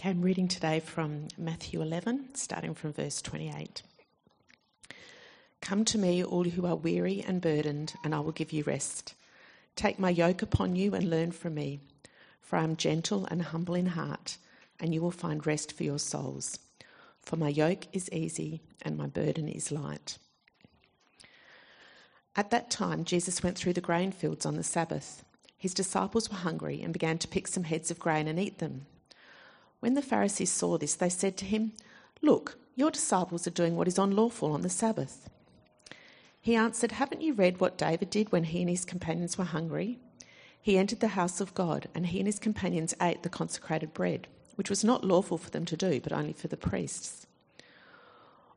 Okay, I'm reading today from Matthew 11, starting from verse 28. Come to me, all who are weary and burdened, and I will give you rest. Take my yoke upon you and learn from me, for I am gentle and humble in heart, and you will find rest for your souls. For my yoke is easy and my burden is light. At that time, Jesus went through the grain fields on the Sabbath. His disciples were hungry and began to pick some heads of grain and eat them. When the Pharisees saw this, they said to him, "Look, your disciples are doing what is unlawful on the Sabbath." He answered, "Haven't you read what David did when he and his companions were hungry? He entered the house of God, and he and his companions ate the consecrated bread, which was not lawful for them to do, but only for the priests.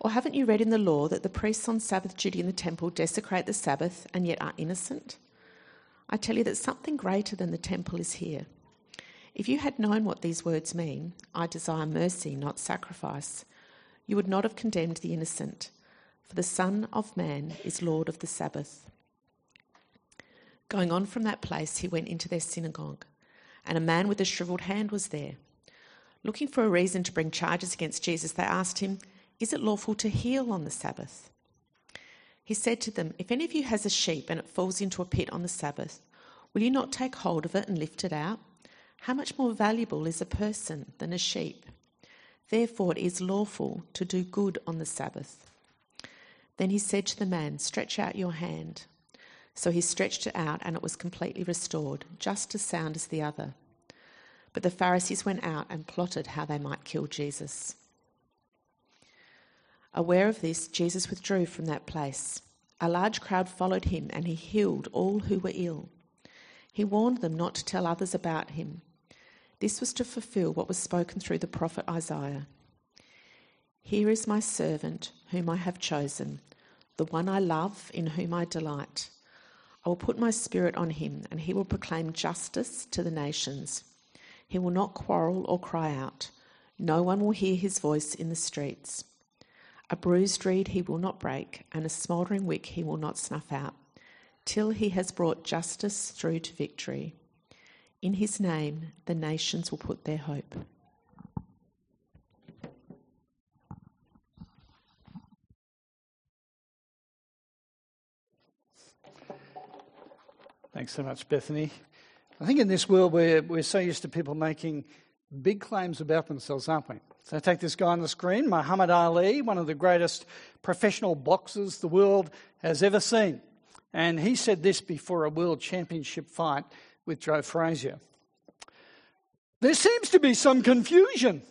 Or haven't you read in the law that the priests on Sabbath duty in the temple desecrate the Sabbath and yet are innocent? I tell you that something greater than the temple is here. If you had known what these words mean, 'I desire mercy, not sacrifice,' you would not have condemned the innocent, for the Son of Man is Lord of the Sabbath." Going on from that place, he went into their synagogue, and a man with a shrivelled hand was there. Looking for a reason to bring charges against Jesus, they asked him, "Is it lawful to heal on the Sabbath?" He said to them, "If any of you has a sheep and it falls into a pit on the Sabbath, will you not take hold of it and lift it out? How much more valuable is a person than a sheep? Therefore it is lawful to do good on the Sabbath." Then he said to the man, "Stretch out your hand." So he stretched it out, and it was completely restored, just as sound as the other. But the Pharisees went out and plotted how they might kill Jesus. Aware of this, Jesus withdrew from that place. A large crowd followed him, and he healed all who were ill. He warned them not to tell others about him. This was to fulfill what was spoken through the prophet Isaiah. "Here is my servant whom I have chosen, the one I love, in whom I delight. I will put my spirit on him, and he will proclaim justice to the nations. He will not quarrel or cry out. No one will hear his voice in the streets. A bruised reed he will not break, and a smouldering wick he will not snuff out, till he has brought justice through to victory. In his name, the nations will put their hope." Thanks so much, Bethany. I think in this world we're so used to people making big claims about themselves, aren't we? So take this guy on the screen, Muhammad Ali, one of the greatest professional boxers the world has ever seen. And he said this before a world championship fight with Joe Frazier. "There seems to be some confusion.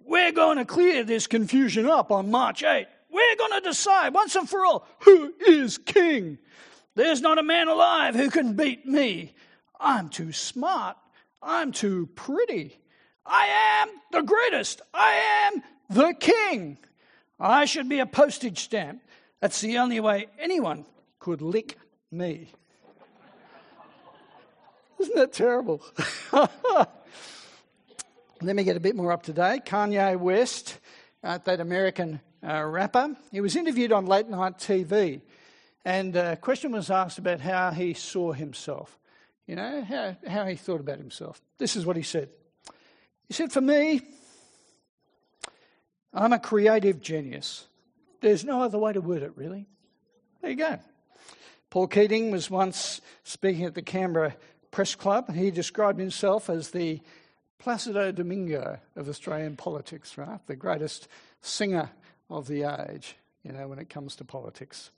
We're going to clear this confusion up on March 8. We're going to decide once and for all who is king. There's not a man alive who can beat me. I'm too smart. I'm too pretty. I am the greatest. I am the king. I should be a postage stamp. That's the only way anyone could lick me." Isn't that terrible? Let me get a bit more up to date. Kanye West, that American rapper, he was interviewed on late night TV, and a question was asked about how he saw himself, you know, how he thought about himself. This is what he said. He said, "For me, I'm a creative genius. There's no other way to word it, really." There you go. Paul Keating was once speaking at the Canberra Press Club. He described himself as the Placido Domingo of Australian politics, right? The greatest singer of the age, you know, when it comes to politics.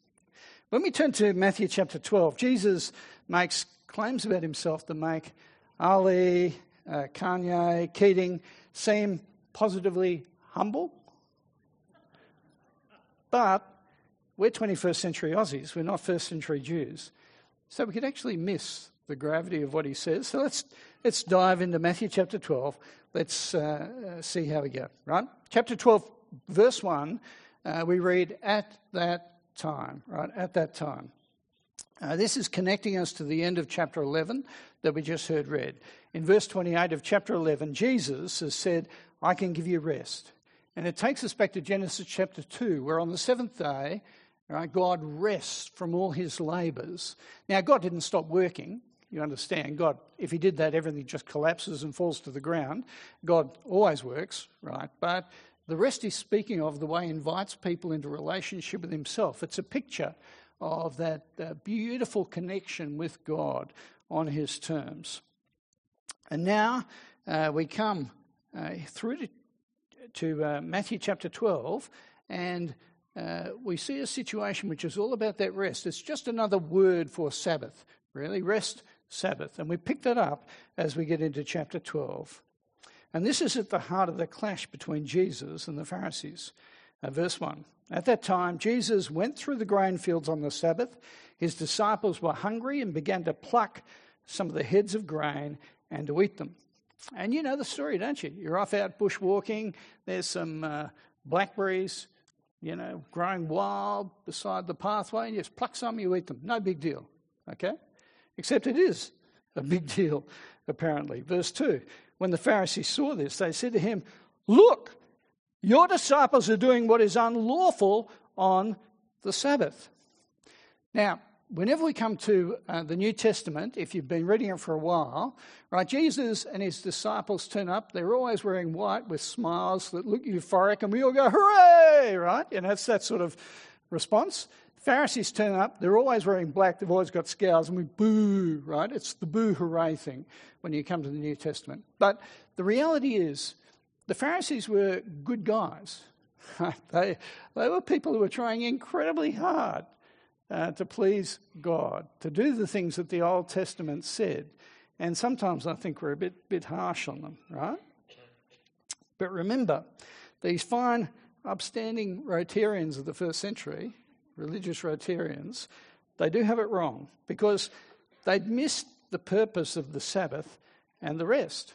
When we turn to Matthew chapter 12, Jesus makes claims about himself that make Ali, Kanye, Keating seem positively humble. But we're 21st century Aussies, we're not first century Jews. So we could actually miss the gravity of what he says. So let's dive into Matthew chapter 12. Let's see how we go, right? Chapter 12, verse 1, we read, "At that time," right? At that time. This is connecting us to the end of chapter 11 that we just heard read. In verse 28 of chapter 11, Jesus has said, "I can give you rest." And it takes us back to Genesis chapter 2, where on the seventh day, right, God rests from all his labours. Now, God didn't stop working. You understand, God, if he did that, everything just collapses and falls to the ground. God always works, right? But the rest he's speaking of, the way he invites people into relationship with himself. It's a picture of that beautiful connection with God on his terms. And now we come through to Matthew chapter 12, and we see a situation which is all about that rest. It's just another word for Sabbath, really, rest, Sabbath. And we pick that up as we get into chapter 12. And this is at the heart of the clash between Jesus and the Pharisees. Verse 1, at that time, Jesus went through the grain fields on the Sabbath. His disciples were hungry and began to pluck some of the heads of grain and to eat them. And you know the story, don't you? You're off out bushwalking. There's some blackberries, you know, growing wild beside the pathway. And you just pluck some, you eat them. No big deal, okay? Except it is a big deal, apparently. Verse 2, when the Pharisees saw this, they said to him, "Look, your disciples are doing what is unlawful on the Sabbath." Now, whenever we come to the New Testament, if you've been reading it for a while, right, Jesus and his disciples turn up. They're always wearing white with smiles that look euphoric, and we all go, hooray, right? And that's that sort of response. Pharisees turn up, they're always wearing black, they've always got scowls, and we boo, right? It's the boo-hooray thing when you come to the New Testament. But the reality is the Pharisees were good guys. They were people who were trying incredibly hard to please God, to do the things that the Old Testament said. And sometimes I think we're a bit harsh on them, right? But remember, these fine, upstanding Rotarians of the first century, religious Rotarians, they do have it wrong because they'd missed the purpose of the Sabbath and the rest.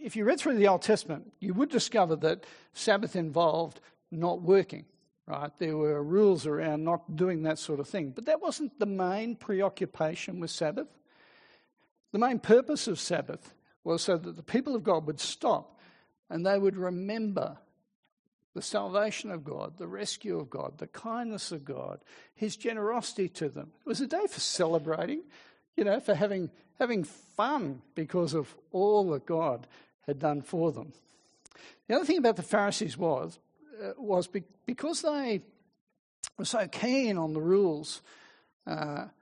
If you read through the Old Testament, you would discover that Sabbath involved not working, right? There were rules around not doing that sort of thing. But that wasn't the main preoccupation with Sabbath. The main purpose of Sabbath was so that the people of God would stop and they would remember the salvation of God, the rescue of God, the kindness of God, his generosity to them. It was a day for celebrating, you know, for having fun because of all that God had done for them. The other thing about the Pharisees was because they were so keen on the rules about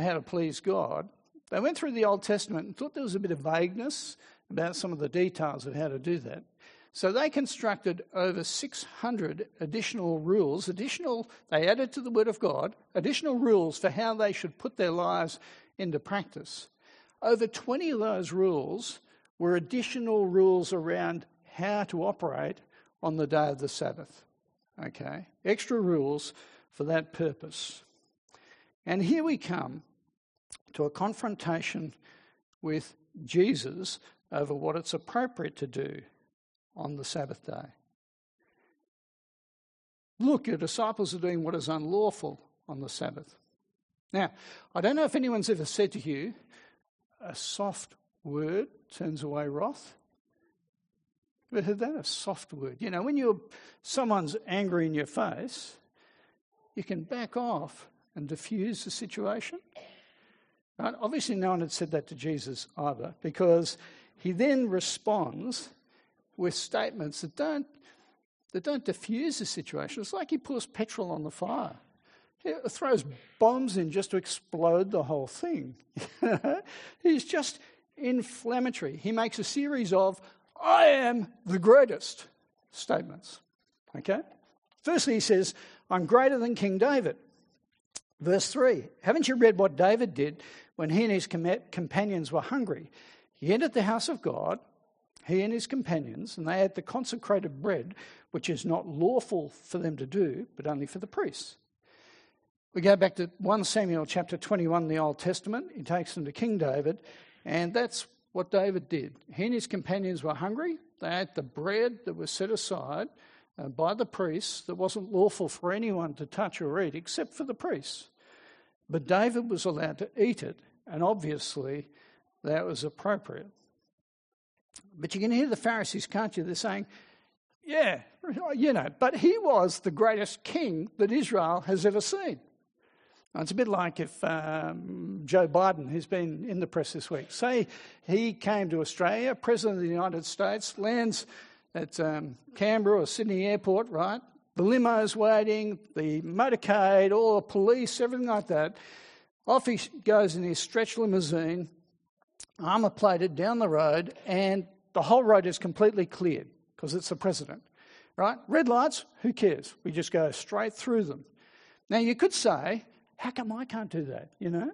how to please God, they went through the Old Testament and thought there was a bit of vagueness about some of the details of how to do that. So they constructed over 600 additional rules, they added to the Word of God, additional rules for how they should put their lives into practice. Over 20 of those rules were additional rules around how to operate on the day of the Sabbath. Okay, extra rules for that purpose. And here we come to a confrontation with Jesus over what it's appropriate to do on the Sabbath day. Look, your disciples are doing what is unlawful on the Sabbath. Now, I don't know if anyone's ever said to you, a soft word turns away wrath. Ever heard that? A soft word. You know, when someone's angry in your face, you can back off and diffuse the situation. Right? Obviously, no one had said that to Jesus either, because he then responds with statements that don't diffuse the situation. It's like he pours petrol on the fire. He throws bombs in just to explode the whole thing. He's just inflammatory. He makes a series of "I am the greatest" statements. Okay? Firstly, he says, "I'm greater than King David." Verse 3, haven't you read what David did when he and his companions were hungry? He entered the house of God, he and his companions, and they had the consecrated bread, which is not lawful for them to do, but only for the priests. We go back to 1 Samuel chapter 21, the Old Testament. He takes them to King David, and that's what David did. He and his companions were hungry. They ate the bread that was set aside by the priests that wasn't lawful for anyone to touch or eat except for the priests. But David was allowed to eat it, and obviously that was appropriate. But you can hear the Pharisees, can't you? They're saying, yeah, you know, but he was the greatest king that Israel has ever seen. It's a bit like if Joe Biden, who's been in the press this week, say he came to Australia, President of the United States, lands at Canberra or Sydney Airport, right? The limo's waiting, the motorcade, all the police, everything like that. Off he goes in his stretch limousine, armour plated down the road, and the whole road is completely cleared because it's the president, right? Red lights, who cares? We just go straight through them. Now, you could say, how come I can't do that, you know?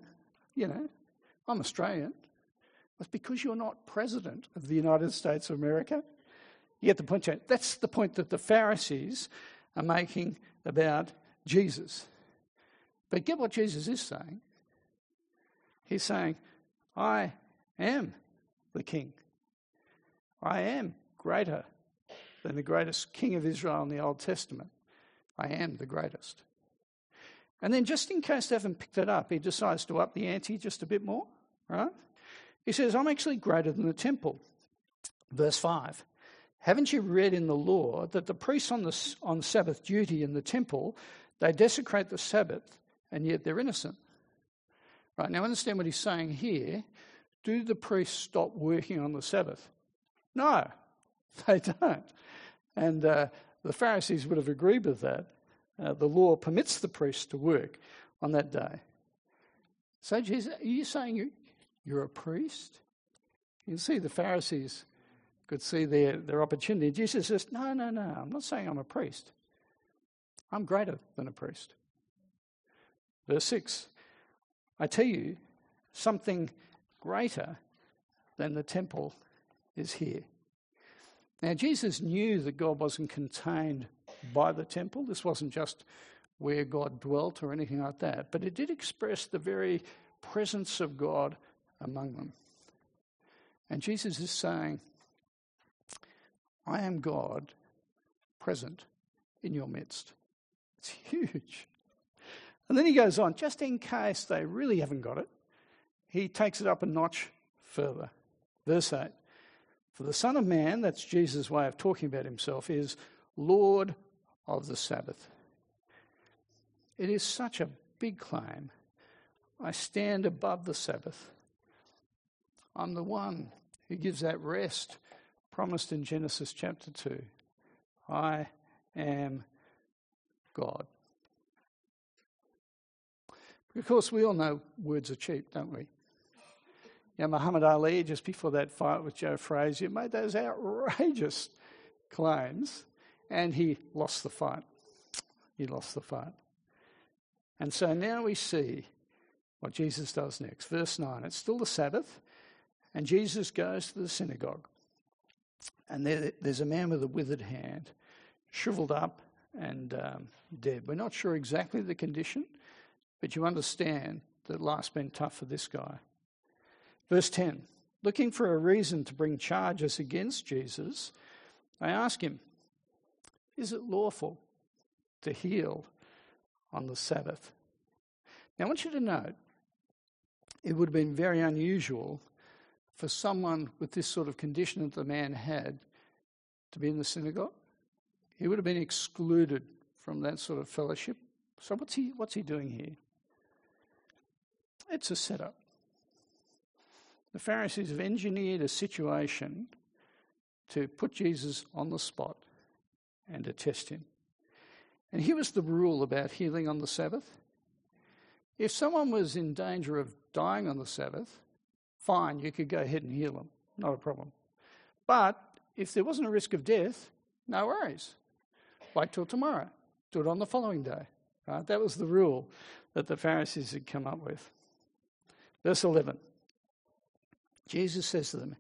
I'm Australian. That's because you're not president of the United States of America. You get the point? That's the point that the Pharisees are making about Jesus. But get what Jesus is saying. He's saying, I am the king. I am greater than the greatest king of Israel in the Old Testament. I am the greatest. And then just in case they haven't picked it up, he decides to up the ante just a bit more, right? He says, I'm actually greater than the temple. Verse 5. Haven't you read in the law that the priests on Sabbath duty in the temple, they desecrate the Sabbath and yet they're innocent? Right, now understand what he's saying here. Do the priests stop working on the Sabbath? No, they don't. And the Pharisees would have agreed with that. The law permits the priests to work on that day. So Jesus, are you saying you're a priest? You can see the Pharisees could see their opportunity. Jesus says, no, I'm not saying I'm a priest. I'm greater than a priest. Verse 6, I tell you, something greater than the temple is here. Now, Jesus knew that God wasn't contained by the temple. This wasn't just where God dwelt or anything like that, but it did express the very presence of God among them. And Jesus is saying, I am God present in your midst. It's huge. And then he goes on, just in case they really haven't got it, he takes it up a notch further. Verse 8, for the Son of Man, that's Jesus' way of talking about himself, is Lord of the Sabbath. It is such a big claim. I stand above the Sabbath. I'm the one who gives that rest promised in Genesis chapter 2. I am God. Of course, we all know words are cheap, don't we? Yeah, Muhammad Ali, just before that fight with Joe Frazier, made those outrageous claims, and he lost the fight. He lost the fight. And so now we see what Jesus does next. Verse 9, it's still the Sabbath, and Jesus goes to the synagogue. And there's a man with a withered hand, shriveled up and dead. We're not sure exactly the condition, but you understand that life's been tough for this guy. Verse 10, looking for a reason to bring charges against Jesus, they ask him, is it lawful to heal on the Sabbath? Now, I want you to note, it would have been very unusual for someone with this sort of condition that the man had to be in the synagogue. He would have been excluded from that sort of fellowship. So what's he doing here? It's a setup. The Pharisees have engineered a situation to put Jesus on the spot and to test him. And here was the rule about healing on the Sabbath. If someone was in danger of dying on the Sabbath, fine, you could go ahead and heal them, not a problem. But if there wasn't a risk of death, no worries. Wait till tomorrow. Do it on the following day. Right? That was the rule that the Pharisees had come up with. Verse 11. Jesus says to them,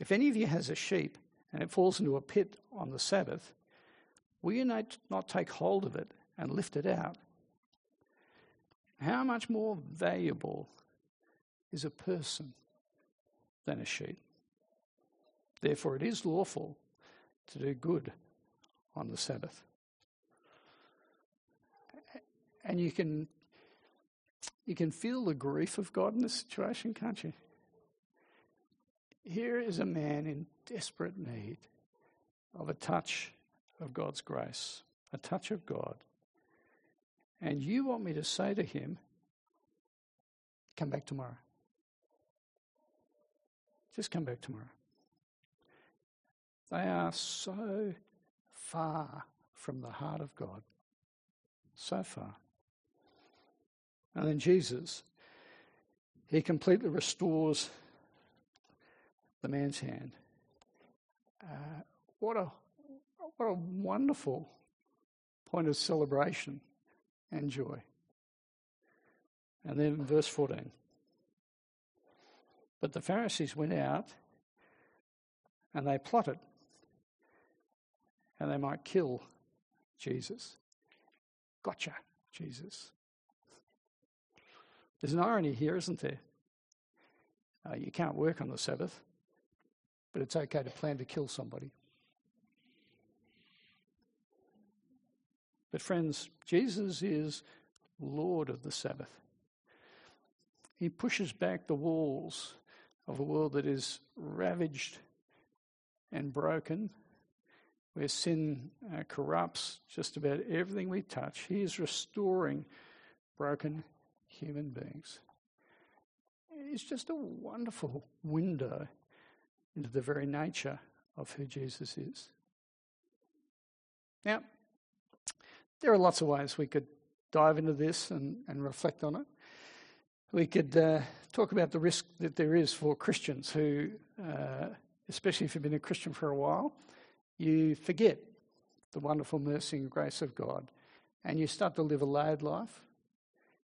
if any of you has a sheep and it falls into a pit on the Sabbath, will you not take hold of it and lift it out? How much more valuable is a person than a sheep? Therefore, it is lawful to do good on the Sabbath. And you can feel the grief of God in this situation, can't you? Here is a man in desperate need of a touch of God's grace, a touch of God. And you want me to say to him, come back tomorrow. Just come back tomorrow. They are so far from the heart of God. So far. And then Jesus, he completely restores the man's hand. What a wonderful point of celebration and joy. And then verse 14. But the Pharisees went out and they plotted and they might kill Jesus. Gotcha, Jesus. There's an irony here, isn't there? You can't work on the Sabbath, but it's okay to plan to kill somebody. But friends, Jesus is Lord of the Sabbath. He pushes back the walls of a world that is ravaged and broken, where sin corrupts just about everything we touch. He is restoring broken human beings. It's just a wonderful window into the very nature of who Jesus is. Now, there are lots of ways we could dive into this and reflect on it. We could talk about the risk that there is for Christians who, especially if you've been a Christian for a while, you forget the wonderful mercy and grace of God and you start to live a layered life.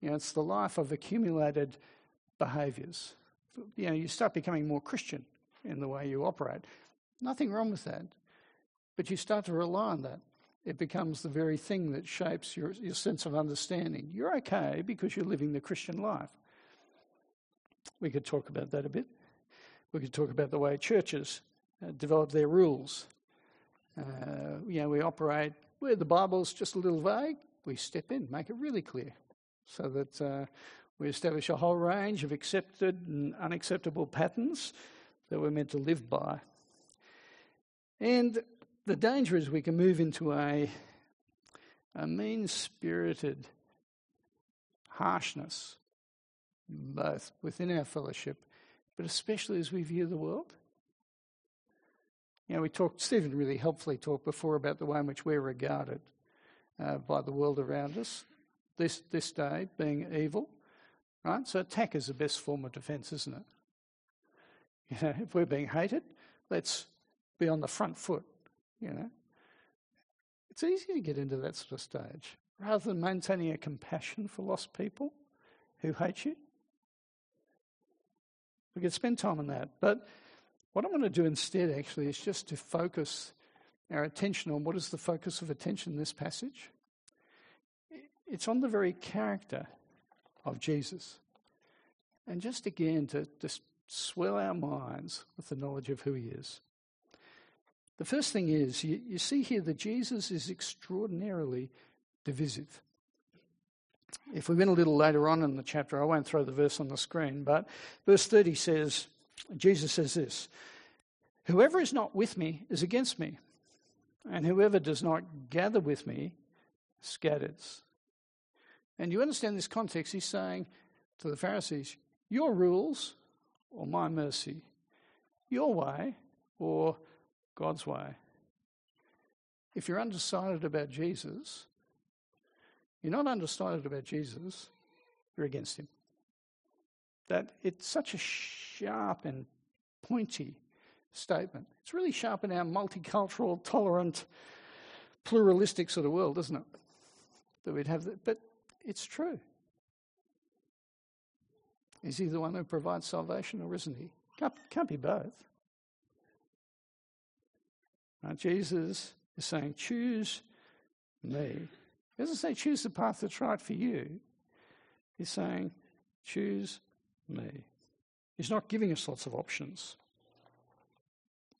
You know, it's the life of accumulated behaviours. You know, you start becoming more Christian in the way you operate. Nothing wrong with that, but you start to rely on that. It becomes the very thing that shapes your sense of understanding. You're okay because you're living the Christian life. We could talk about that a bit. We could talk about the way churches develop their rules. You know, we operate where the Bible's just a little vague. We step in, make it really clear, so that we establish a whole range of accepted and unacceptable patterns that we're meant to live by. And the danger is we can move into a mean-spirited harshness, both within our fellowship, but especially as we view the world. You know, Stephen really helpfully talked before about the way in which we're regarded by the world around us, this day being evil, right? So attack is the best form of defence, isn't it? You know, if we're being hated, let's be on the front foot. You know, it's easy to get into that sort of stage. Rather than maintaining a compassion for lost people who hate you, we could spend time on that. But what I'm going to do instead, actually, is just to focus our attention on what is the focus of attention in this passage. It's on the very character of Jesus. And just again, to just swell our minds with the knowledge of who he is. The first thing is, you see here that Jesus is extraordinarily divisive. If we went a little later on in the chapter, I won't throw the verse on the screen, but verse 30 says, Jesus says this, "Whoever is not with me is against me, and whoever does not gather with me scatters." And you understand this context, he's saying to the Pharisees, your rules or my mercy, your way or God's way. If you're undecided about Jesus, you're not undecided about Jesus, you're against him. That it's such a sharp and pointy statement. It's really sharp in our multicultural, tolerant, pluralistic sort of world, isn't it? That we'd have that, but it's true. Is he the one who provides salvation or isn't he? Can't be both. Now, Jesus is saying, choose me. He doesn't say choose the path that's right for you. He's saying, choose me. He's not giving us lots of options.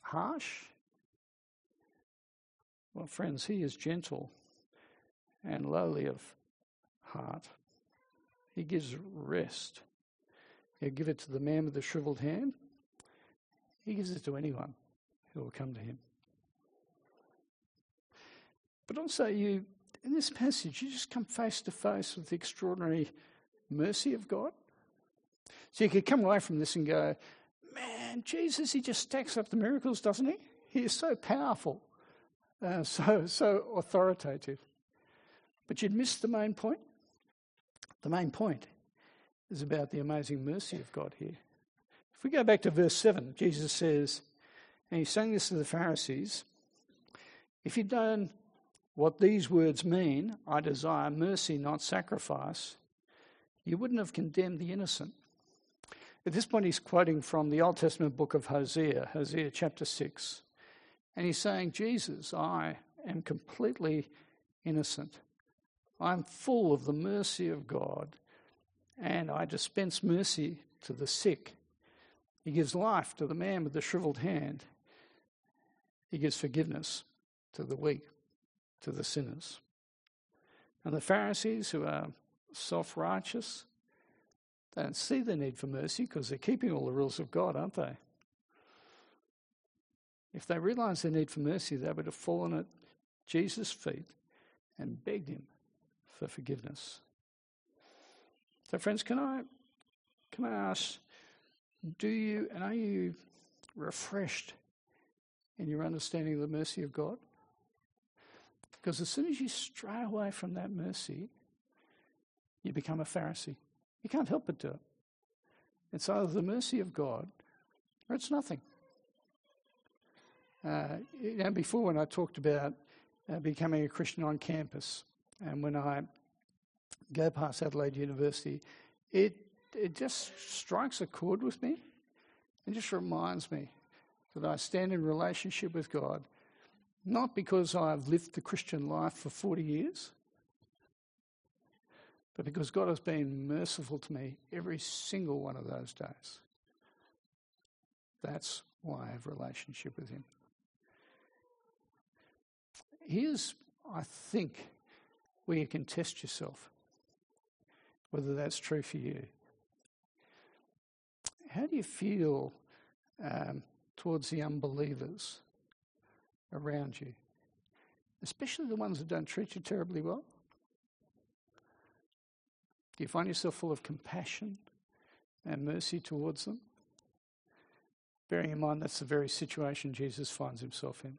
Harsh? Well, friends, he is gentle and lowly of heart. He gives rest. He'll give it to the man with the shriveled hand. He gives it to anyone who will come to him. But also, you, in this passage, you just come face to face with the extraordinary mercy of God So you could come away from this and go, man, Jesus, he just stacks up the miracles, doesn't he? He is so powerful, so authoritative. But you'd miss the main point. The main point is about the amazing mercy of God here. If we go back to verse 7, Jesus says, and he's saying this to the Pharisees, if you'd known what these words mean, I desire mercy, not sacrifice, you wouldn't have condemned the innocent. At this point, he's quoting from the Old Testament book of Hosea, Hosea chapter 6. And he's saying, Jesus, I am completely innocent. I'm full of the mercy of God, and I dispense mercy to the sick. He gives life to the man with the shriveled hand. He gives forgiveness to the weak, to the sinners. And the Pharisees, who are self-righteous, they don't see the need for mercy because they're keeping all the rules of God, aren't they? If they realised their need for mercy, they would have fallen at Jesus' feet and begged him for forgiveness. So friends, can I ask, do you and are you refreshed in your understanding of the mercy of God? Because as soon as you stray away from that mercy, you become a Pharisee. You can't help but do it. It's either the mercy of God or it's nothing. Before when I talked about becoming a Christian on campus, and when I go past Adelaide University, it just strikes a chord with me and just reminds me that I stand in relationship with God, not because I've lived the Christian life for 40 years, but because God has been merciful to me every single one of those days. That's why I have a relationship with him. Here's, I think, where you can test yourself, whether that's true for you. How do you feel towards the unbelievers around you, especially the ones that don't treat you terribly well? Do you find yourself full of compassion and mercy towards them? Bearing in mind that's the very situation Jesus finds himself in.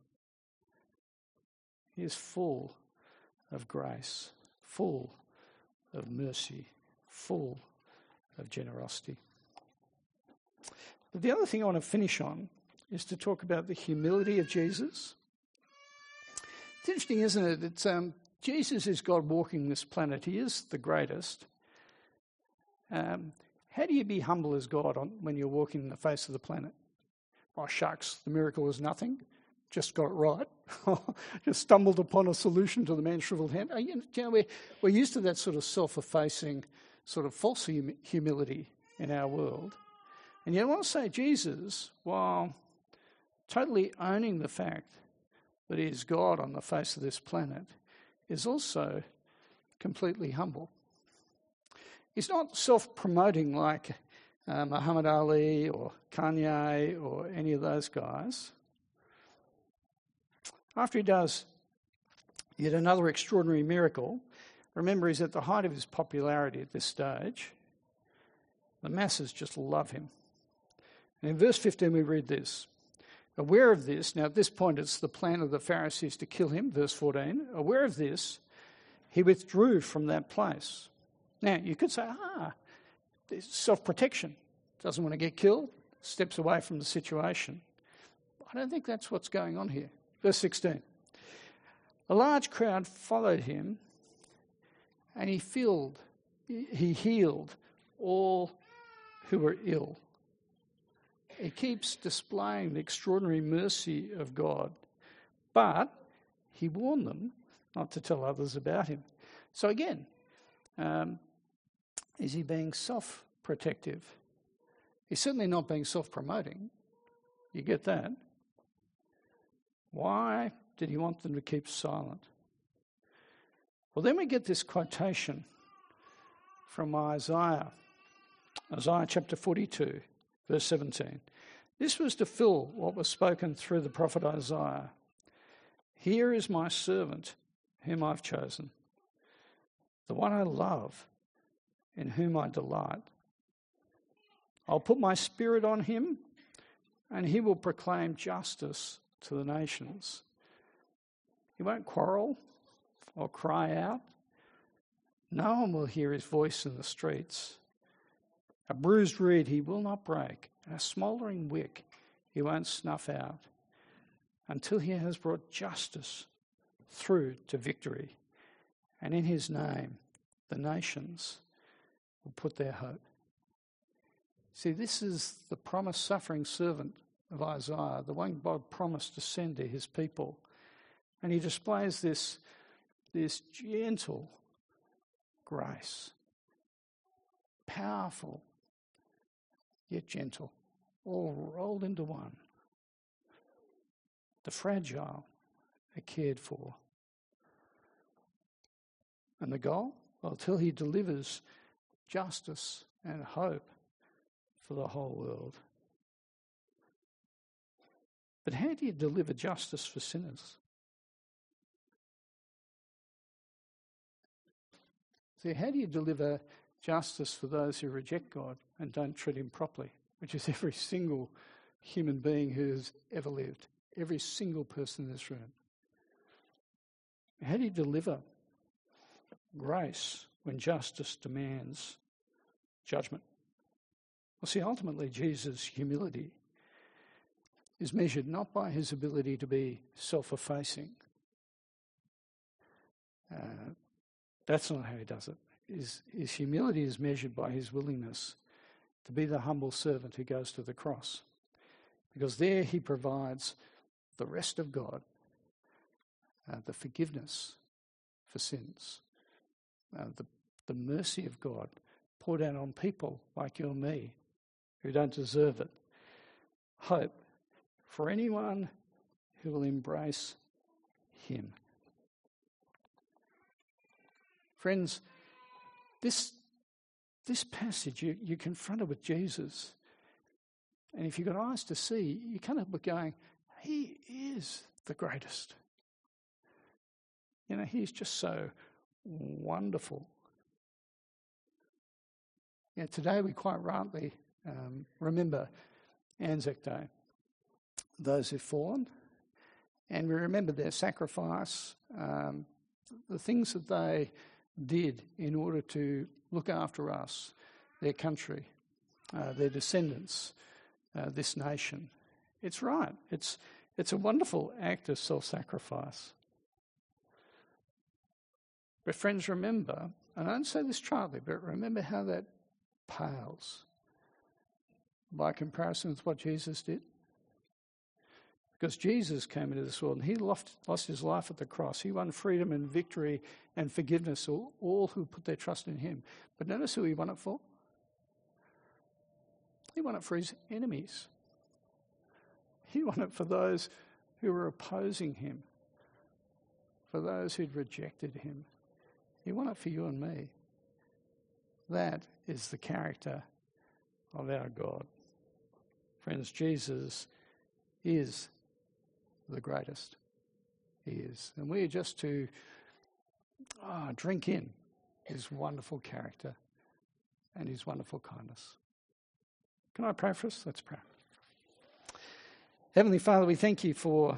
He is full of grace, full of mercy, full of generosity. But the other thing I want to finish on is to talk about the humility of Jesus. It's interesting, isn't it? It's, Jesus is God walking this planet. He is the greatest. How do you be humble as God when you're walking in the face of the planet? Oh, shucks, the miracle was nothing. Just got it right. Just stumbled upon a solution to the man's shriveled hand. We're used to that sort of self-effacing, sort of false humility in our world. And yet I want to say Jesus, while totally owning the fact that he is God on the face of this planet, is also completely humble. He's not self-promoting like Muhammad Ali or Kanye or any of those guys. After he does yet another extraordinary miracle, remember he's at the height of his popularity at this stage. The masses just love him. And in verse 15 we read this. Aware of this, now at this point it's the plan of the Pharisees to kill him, verse 14. Aware of this, he withdrew from that place. Now you could say, self-protection. Doesn't want to get killed, steps away from the situation. I don't think that's what's going on here. Verse 16, a large crowd followed him and he healed all who were ill. He keeps displaying the extraordinary mercy of God, but he warned them not to tell others about him. So again, is he being self-protective? He's certainly not being self-promoting. You get that? Why did he want them to keep silent? Well, then we get this quotation from Isaiah chapter 42, verse 17. This was to fill what was spoken through the prophet Isaiah. Here is my servant whom I've chosen, the one I love, in whom I delight. I'll put my spirit on him, and he will proclaim justice to the nations. He won't quarrel or cry out. No one will hear his voice in the streets. A bruised reed he will not break, and a smouldering wick he won't snuff out, until he has brought justice through to victory. And in his name, the nations will put their hope. See, this is the promised suffering servant of Isaiah, the one God promised to send to his people. And he displays this gentle grace, powerful yet gentle, all rolled into one. The fragile are cared for. And the goal? Well, till he delivers justice and hope for the whole world. But how do you deliver justice for sinners? See, how do you deliver justice for those who reject God and don't treat him properly, which is every single human being who has ever lived, every single person in this room? How do you deliver grace when justice demands judgment? Well, see, ultimately, Jesus' humility is measured not by his ability to be self-effacing. That's not how he does it. His humility is measured by his willingness to be the humble servant who goes to the cross, because there he provides the rest of God, the forgiveness for sins, the mercy of God poured out on people like you and me who don't deserve it. Hope for anyone who will embrace him. Friends, this passage, you're confronted with Jesus. And if you've got eyes to see, you can't help but going, he is the greatest. You know, he's just so wonderful. Yeah, today we quite rightly remember Anzac Day, those who've fallen, and we remember their sacrifice, the things that they did in order to look after us, their country, their descendants, this nation. It's right. It's a wonderful act of self-sacrifice. But friends, remember, and I don't say this tritely, but remember how that pales by comparison with what Jesus did. Because Jesus came into this world and he lost his life at the cross. He won freedom and victory and forgiveness for all who put their trust in him. But notice who he won it for. He won it for his enemies. He won it for those who were opposing him, for those who'd rejected him. He won it for you and me. That is the character of our God. Friends, Jesus is the greatest. He is. And we are just to drink in his wonderful character and his wonderful kindness. Can I pray for us? Let's pray. Heavenly Father, we thank you for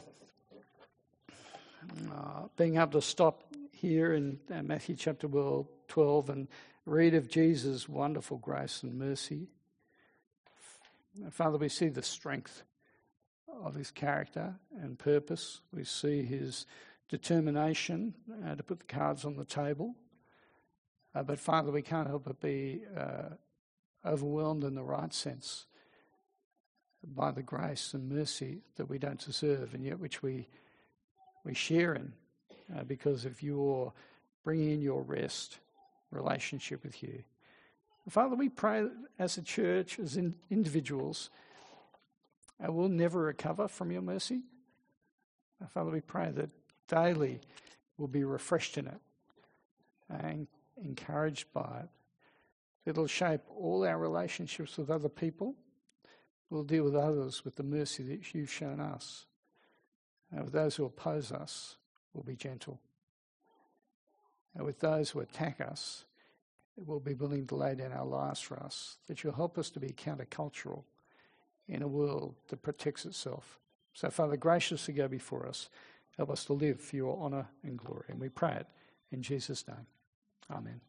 being able to stop here in Matthew chapter 12 and read of Jesus' wonderful grace and mercy. Father, we see the strength of his character and purpose. We see his determination to put the cards on the table. But Father, we can't help but be overwhelmed in the right sense by the grace and mercy that we don't deserve, and yet which we share in because of your bringing in your rest relationship with you. Father, we pray that as a church, as individuals, we'll never recover from your mercy. Father, we pray that daily we'll be refreshed in it and encouraged by it. It'll shape all our relationships with other people. We'll deal with others with the mercy that you've shown us. And with those who oppose us, we'll be gentle. And with those who attack us, that we'll be bringing to light in our lives for us, that you'll help us to be countercultural in a world that protects itself. So, Father, graciously go before us. Help us to live for your honour and glory. And we pray it in Jesus' name. Amen.